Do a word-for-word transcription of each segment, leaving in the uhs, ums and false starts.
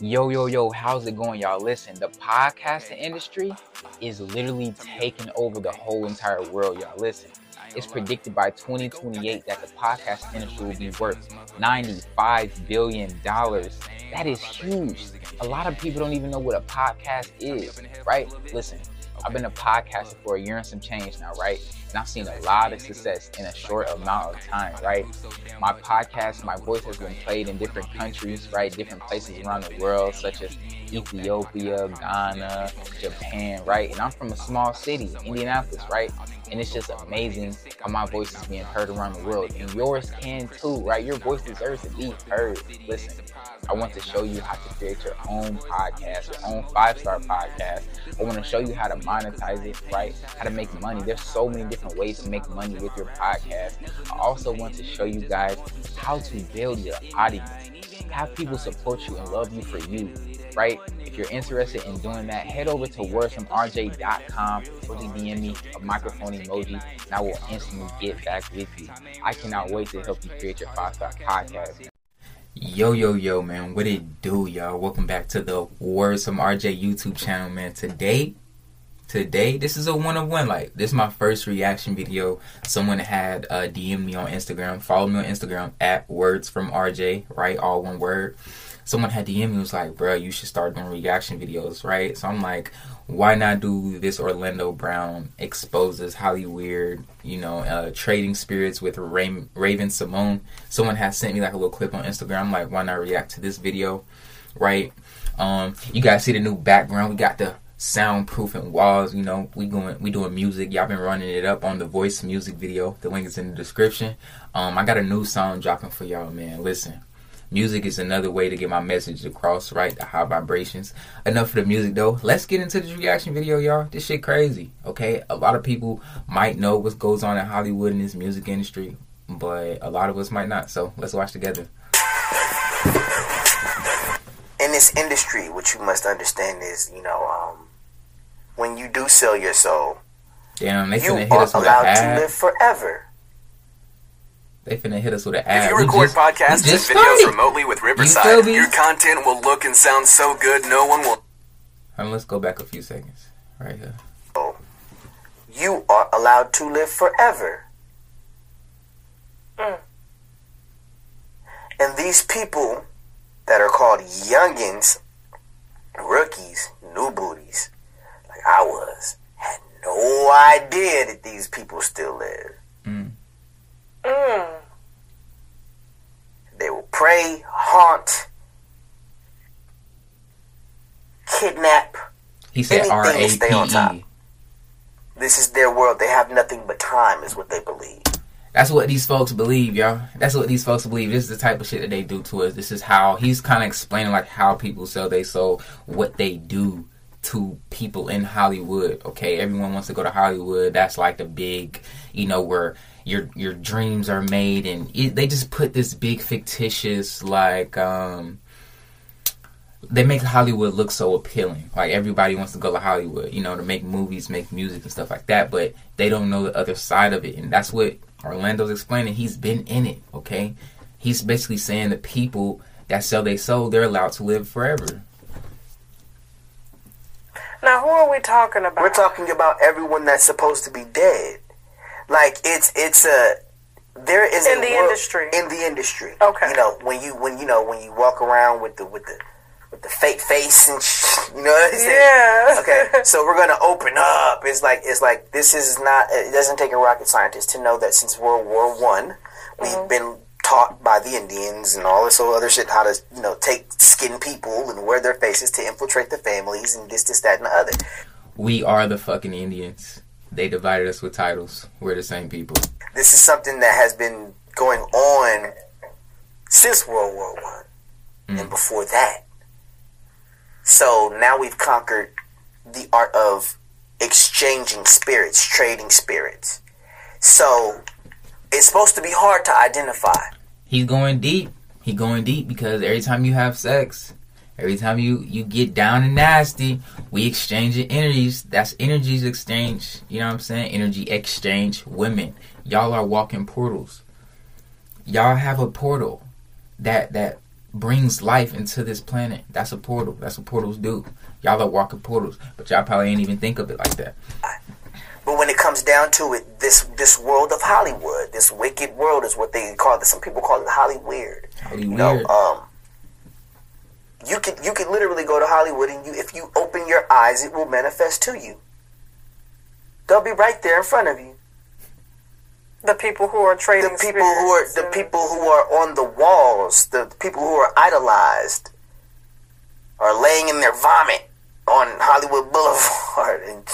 Yo, yo, yo, how's it going, y'all? Listen, the podcasting industry is literally taking over the whole entire world, y'all. Listen, it's predicted by twenty twenty-eight that the podcast industry will be worth ninety-five billion dollars. That is huge. A lot of people don't even know what a podcast is, right? Listen, I've been a podcaster for a year and some change now, right? And I've seen a lot of success in a short amount of time, right? My podcast, my voice has been played in different countries, right? Different places around the world, such as Ethiopia, Ghana, Japan, right? And I'm from a small city, Indianapolis, right? And it's just amazing how my voice is being heard around the world. And yours can too, right? Your voice deserves to be heard. Listen, I want to show you how to create your own podcast, your own five-star podcast. I want to show you how to monetize it, right? How to make money. There's so many different ways to make money with your podcast. I also want to show you guys how to build your audience. Have people support you and love you for you, right? If you're interested in doing that, head over to Words From R J dot com or D M me a microphone emoji and I will instantly get back with you. I cannot wait to help you create your five-star podcast. Yo, yo, yo, man. What it do, y'all? Welcome back to the Words From R J YouTube channel, man. Today, Today, this is a one-of-one. Like, this is my first reaction video. Someone had uh, D M'd me on Instagram. Follow me on Instagram at Words From R J, right? All one word. Someone had D M'd me, was like, bro, you should start doing reaction videos, right? So I'm like, why not do this? Orlando Brown exposes Hollyweird, you know, uh, trading spirits with Raven-Symoné. Someone had sent me like a little clip on Instagram. I'm like, why not react to this video, right? Um, you guys see the new background. We got the soundproofing walls, you know, we going we doing music. Y'all been running it up on the voice music video. The link is in the description. um I got a new song dropping for y'all, man. Listen, music is another way to get my message across, right? The high vibrations. Enough for the music though, let's get into this reaction video, y'all. This shit crazy, okay? A lot of people might know what goes on in Hollywood in this music industry, but a lot of us might not, so let's watch together. In this industry, what you must understand is, you know, um when you do sell your soul, damn, they you finna hit are us with allowed an ad. To live forever. They finna hit us with an ad. If you record just, podcasts and videos funny. remotely with Riverside, you your content will look and sound so good no one will... And let's go back a few seconds. Right here. You are allowed to live forever. Mm. And these people that are called youngins, rookies, new booties... I was had no idea that these people still live. Mm. Mm. They will prey, haunt, kidnap. He said R A P E. To stay on top. This is their world. They have nothing but time, is what they believe. That's what these folks believe, y'all. That's what these folks believe. This is the type of shit that they do to us. This is how he's kind of explaining like how people sell their soul, what they do to people in Hollywood, okay? Everyone wants to go to Hollywood. That's like the big, you know, where your your dreams are made, and it, they just put this big fictitious, like, um, they make Hollywood look so appealing. Like, everybody wants to go to Hollywood, you know, to make movies, make music and stuff like that, but they don't know the other side of it, and that's what Orlando's explaining. He's been in it, okay? He's basically saying the people that sell their soul, they're allowed to live forever. Now, who are we talking about? We're talking about everyone that's supposed to be dead. Like, it's it's a there is in a the world, industry in the industry. Okay, you know when you when you know when you walk around with the with the with the fake face and sh you know what I'm saying? Yeah. Okay, so we're gonna open up. It's like it's like this is not. It doesn't take a rocket scientist to know that since World War One, we've mm-hmm. been taught by the Indians and all this other shit how to, you know, take skin people and wear their faces to infiltrate the families and this, this, that, and the other. We are the fucking Indians. They divided us with titles. We're the same people. This is something that has been going on since World War One mm. and before that. So now we've conquered the art of exchanging spirits, trading spirits. So it's supposed to be hard to identify. He's going deep. He's going deep because every time you have sex, every time you, you get down and nasty, we exchange energies. That's energies exchange. You know what I'm saying? Energy exchange. Women, y'all are walking portals. Y'all have a portal that that brings life into this planet. That's a portal. That's what portals do. Y'all are walking portals, but y'all probably ain't even think of it like that. But when it comes down to it, this this world of Hollywood, this wicked world is what they call it. Some people call it Hollyweird. Hollyweird. You know, um, you can you can literally go to Hollywood, and you if you open your eyes, it will manifest to you. They'll be right there in front of you. The people who are trading the people who are the people who are on the walls, the people who are idolized, are laying in their vomit on Hollywood Boulevard, and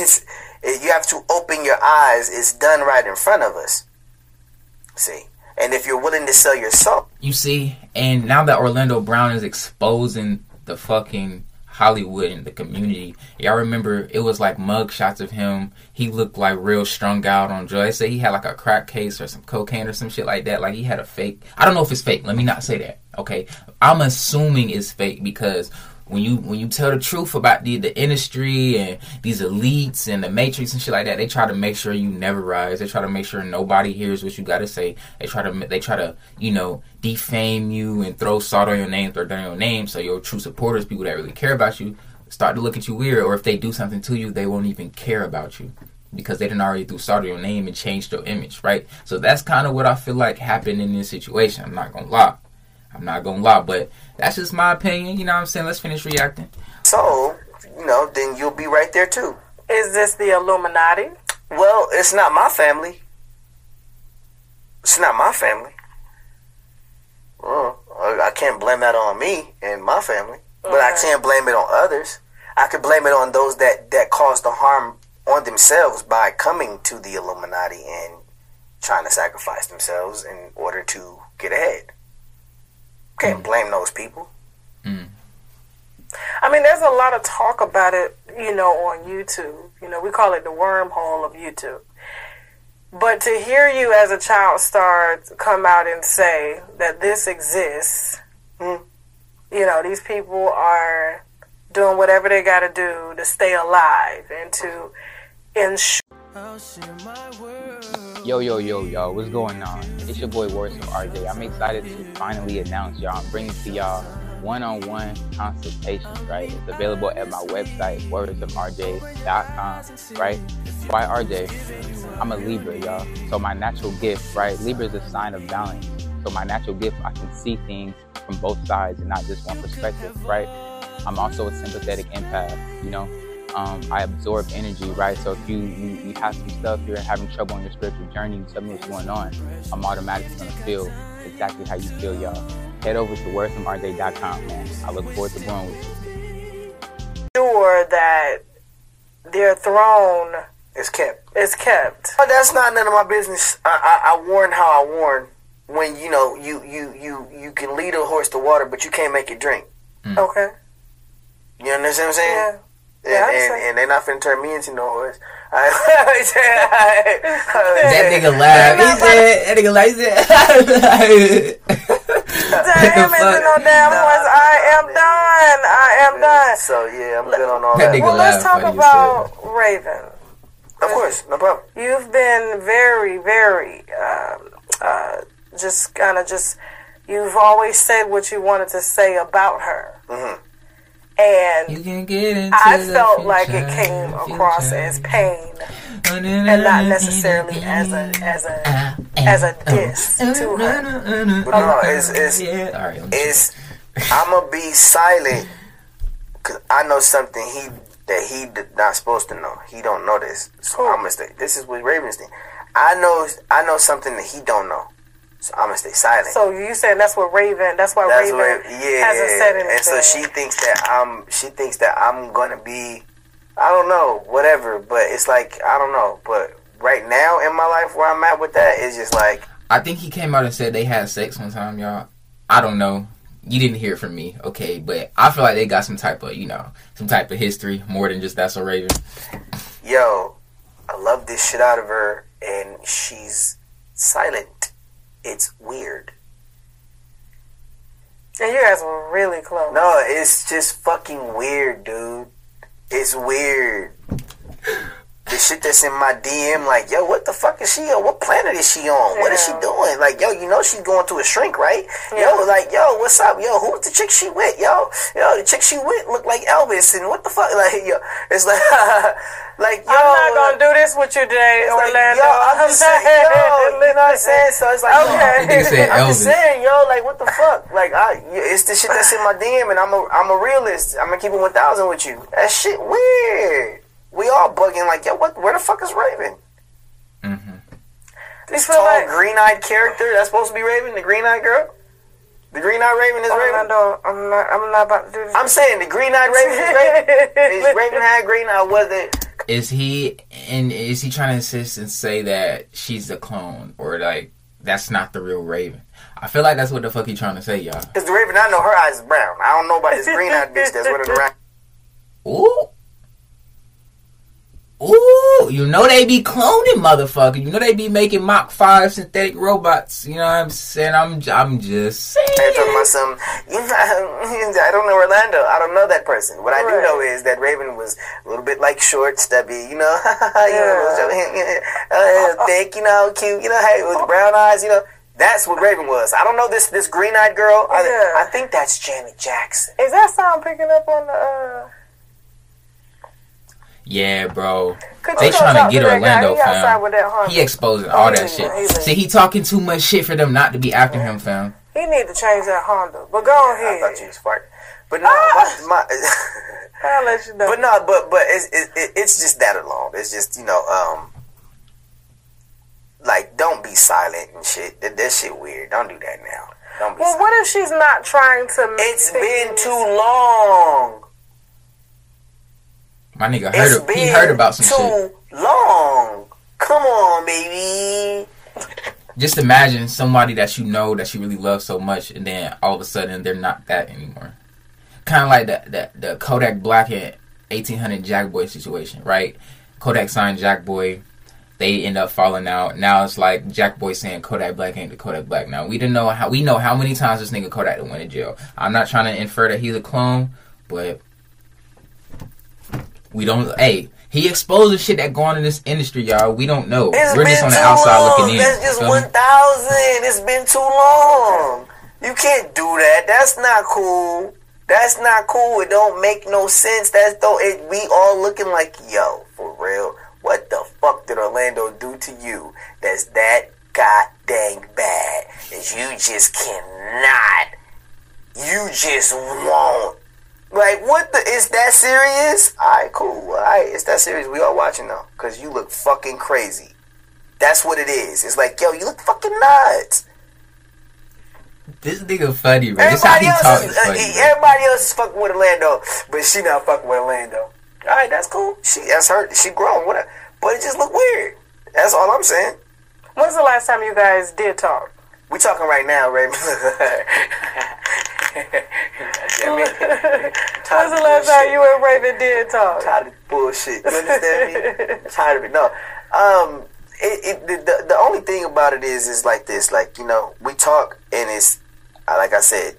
it's, it, you have to open your eyes. It's done right in front of us. See, and if you're willing to sell your soul, you see. And now that Orlando Brown is exposing the fucking Hollywood and the community, y'all remember it was like mug shots of him. He looked like real strung out on drugs. They say he had like a crack case or some cocaine or some shit like that. Like he had a fake. I don't know if it's fake. Let me not say that. Okay, I'm assuming it's fake because when you when you tell the truth about the the industry and these elites and the matrix and shit like that, they try to make sure you never rise. They try to make sure nobody hears what you got to say. They try to they try to you know. defame you and throw salt on your name, throw down your name, so your true supporters, people that really care about you, start to look at you weird. Or if they do something to you, they won't even care about you because they done already threw salt on your name and changed your image, right? So that's kind of what I feel like happened in this situation. I'm not gonna lie. I'm not gonna lie, but that's just my opinion. You know what I'm saying? Let's finish reacting. So, you know, then you'll be right there too. Is this the Illuminati? Well, it's not my family. It's not my family. Well, I can't blame that on me and my family, but okay. I can't blame it on others. I could blame it on those that, that caused the harm on themselves by coming to the Illuminati and trying to sacrifice themselves in order to get ahead. Can't mm. blame those people. Mm. I mean, there's a lot of talk about it, you know, on YouTube. You know, we call it the wormhole of YouTube. But to hear you as a child star come out and say that this exists, mm. you know, these people are doing whatever they got to do to stay alive and to ensure. Yo, yo, yo, yo, what's going on? It's your boy Words from R J. I'm excited to finally announce y'all. I'm bringing to y'all one-on-one consultations, right? It's available at my website, Words From R J dot com, right? Why R J? I'm a Libra, y'all. So my natural gift, right? Libra is a sign of balance. So my natural gift, I can see things from both sides and not just one perspective, right? I'm also a sympathetic empath, you know? Um, I absorb energy, right? So if you, you, you have some stuff, you're having trouble on your spiritual journey, you tell me what's going on, I'm automatically going to feel exactly how you feel, y'all. Head over to Words From R J dot com, man. I look forward to going with you. Sure that their throne is kept. It's kept. Oh, that's not none of my business. I, I, I warn how I warn. When, you know, you, you, you, you can lead a horse to water, but you can't make it drink. Mm. Okay. You understand what I'm saying? Yeah. And, yeah, and, and they're not finna turn me into no horse. That nigga laughed. He said, that nigga laughed. He said, damn, isn't no damn nah, horse. I am man. done. I am yeah. done. So, yeah, I'm good on all that. that. Well, let's talk about Raven. Of course, no problem. You've been very, very, um, uh, just kind of just, you've always said what you wanted to say about her. Mm-hmm. And you can get into I felt future, like it came across future. as pain, and not necessarily as a as a uh, as a diss uh, to her. But no, it's it's, yeah. All right, it's I'm gonna be silent because I know something he that he not supposed to know. He don't know this, so I'm gonna stay. This is what Raven's thing. I know I know something that he don't know. So I'm gonna stay silent. So you saying that's what Raven? That's why that's Raven what, yeah, hasn't said anything. And so she thinks that I'm. She thinks that I'm gonna be. I don't know, whatever. But it's like I don't know. But right now in my life, where I'm at with that is just like. I think he came out and said they had sex one time, y'all. I don't know. You didn't hear it from me, okay? But I feel like they got some type of, you know, some type of history more than just that's what Raven. Yo, I love this shit out of her, and she's silent. It's weird. And you guys were really close. No, it's just fucking weird, dude. It's weird. The shit that's in my D M, like, yo, what the fuck is she on? What planet is she on? Yeah. What is she doing? Like, yo, you know she going to a shrink, right? Yeah. Yo, like, yo, what's up? Yo, who's the chick she with? Yo, yo, the chick she with look like Elvis, and what the fuck? Like, yo, it's like, like, yo, I'm not gonna do this with you today, Orlando. Like, yo, I'm just saying, yo, you know what I'm saying? So it's like, okay, I'm just saying, yo, like, what the fuck? Like, I, it's the shit that's in my D M, and I'm a, I'm a realist. I'm gonna keep it one thousand with you. That shit weird. We all bugging like, yo, what? Where the fuck is Raven? Mm-hmm. This tall, like, green-eyed character that's supposed to be Raven, the green-eyed girl. The green-eyed Raven is Raven. No, I'm not. I'm not about to do this. I'm saying the green-eyed Raven is Raven. Is Raven had green eye? Was it? Is he? And is he trying to insist and say that she's a clone or like that's not the real Raven? I feel like that's what the fuck he trying to say, y'all. Because the Raven I know, her eyes is brown. I don't know about this green-eyed bitch that's running around. Ooh. Ooh, you know they be cloning, motherfucker. You know they be making Mach five synthetic robots. You know what I'm saying? I'm I'm just saying. I'm talking about some, you know, I don't know Orlando. I don't know that person. What right. I do know is that Raven was a little bit like short, stubby, you know. Yeah. You know, uh, thick, you know, cute, you know, hey, with brown eyes, you know. That's what Raven was. I don't know this this green-eyed girl. Yeah. I, I think that's Janet Jackson. Is that sound picking up on the... Uh... Yeah, bro. They trying to get Orlando, fam. He exposing all that shit. See, he talking too much shit for them not to be after him, fam. He need to change that Honda. But go ahead. I thought you was farting. But no, my, I'll let you know. But no, but but it's it, it's just that alone. It's just, you know, um, like don't be silent and shit. That, that shit weird. Don't do that now. Don't be. Well, silent. What if she's not trying to? Make it's things? Been too long. My nigga heard of, he heard about some shit. It's been too long. Come on, baby. Just imagine somebody that you know that you really love so much, and then all of a sudden they're not that anymore. Kind of like the, the the Kodak Black and eighteen hundred Jack Boy situation, right? Kodak signed Jack Boy. They end up falling out. Now it's like Jack Boy saying Kodak Black ain't the Kodak Black. Now we didn't know how we know how many times this nigga Kodak went to jail. I'm not trying to infer that he's a clone, but. We don't. Hey, he exposes shit that going on in this industry, y'all. We don't know. It's We're just on the outside long. Looking in. That's just so. one thousand. It's been too long. You can't do that. That's not cool. That's not cool. It don't make no sense. That's though. It. We all looking like, yo, for real. What the fuck did Orlando do to you? That's that god dang bad. That you just cannot. You just won't. Like, what the... Is that serious? Alright, cool. Alright, it's that serious. We all watching, though. Because you look fucking crazy. That's what it is. It's like, yo, you look fucking nuts. This nigga funny, man. Everybody, this how he else, is, funny, uh, everybody else is fucking with Orlando. But she not fucking with Orlando. Alright, that's cool. She That's her. She grown. Whatever. But it just look weird. That's all I'm saying. When's the last time you guys did talk? We talking right now, Raven. I mean, when's the last time you and Raven did talk? Tired of bullshit. You understand me? I'm tired of it. No, um, it, it the the only thing about it is is like this. Like, you know, we talk and it's like I said,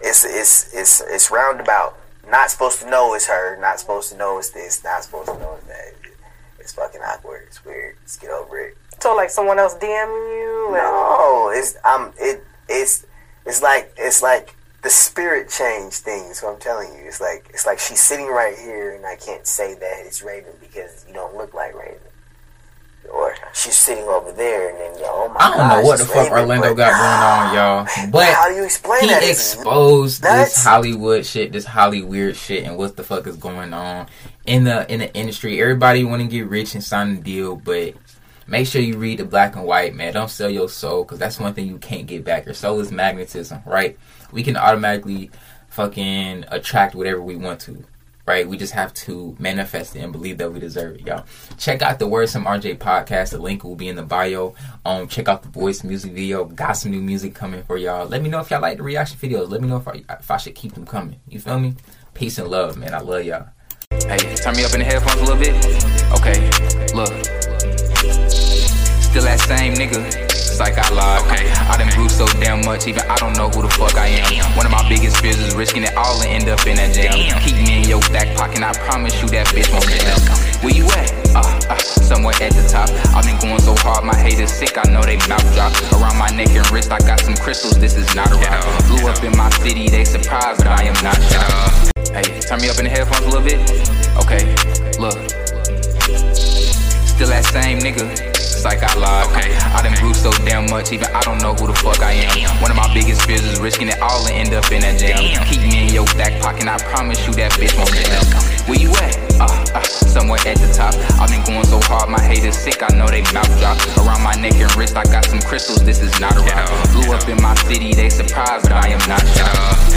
it's it's it's it's roundabout. Not supposed to know it's her. Not supposed to know it's this. Not supposed to know it's that. It's fucking awkward. It's weird. Just get over it. So like someone else D M you? And- no, it's um it it's it's like it's like the spirit changed things. So I'm telling you, it's like it's like she's sitting right here, and I can't say that it's Raven because you don't look like Raven. Or she's sitting over there, and then yo, oh my god, I don't gosh, know what the fuck Raven, Orlando but, got going on, y'all. But how do you explain he that? He exposed That's- this Hollywood shit, this Holly weird shit, and what the fuck is going on in the in the industry. Everybody want to get rich and sign a deal, but. Make sure you read the black and white, man. Don't sell your soul, because that's one thing you can't get back. Your soul is magnetism, right? We can automatically fucking attract whatever we want to, right? We just have to manifest it and believe that we deserve it, y'all. Check out the Words From R J podcast. The link will be in the bio. Um, check out the Voice music video. Got some new music coming for y'all. Let me know if y'all like the reaction videos. Let me know if I, if I should keep them coming. You feel me? Peace and love, man. I love y'all. Hey, turn me up in the headphones a little bit. Okay, look. Still that same nigga. it's like I lied. Okay. I done grew so damn much, even I don't know who the fuck I am. Damn. One of my biggest fears is risking it all and end up in that jam. Damn. Keep me in your back pocket, I promise you that bitch won't get up. Where you at? Uh, uh, somewhere at the top. I've been going so hard, my haters sick, I know they mouth drop. Around my neck and wrist, I got some crystals, this is not a rock. Blew up in my city, they surprised, but I am not shocked. Hey, turn me up in the headphones a little bit. Okay, look. Still that same nigga. Like I lied. Okay. I done grew so damn much, even I don't know who the fuck I am. Damn. One of my biggest fears is risking it all and end up in that jam. Damn. Keep me in your back pocket, I promise you that bitch won't get up. Where you at? Uh, uh, somewhere at the top. I've been going so hard, my haters sick, I know they mouth drop. Around my neck and wrist, I got some crystals, this is not a rock. Blew up in my city, they surprised, but I am not shocked.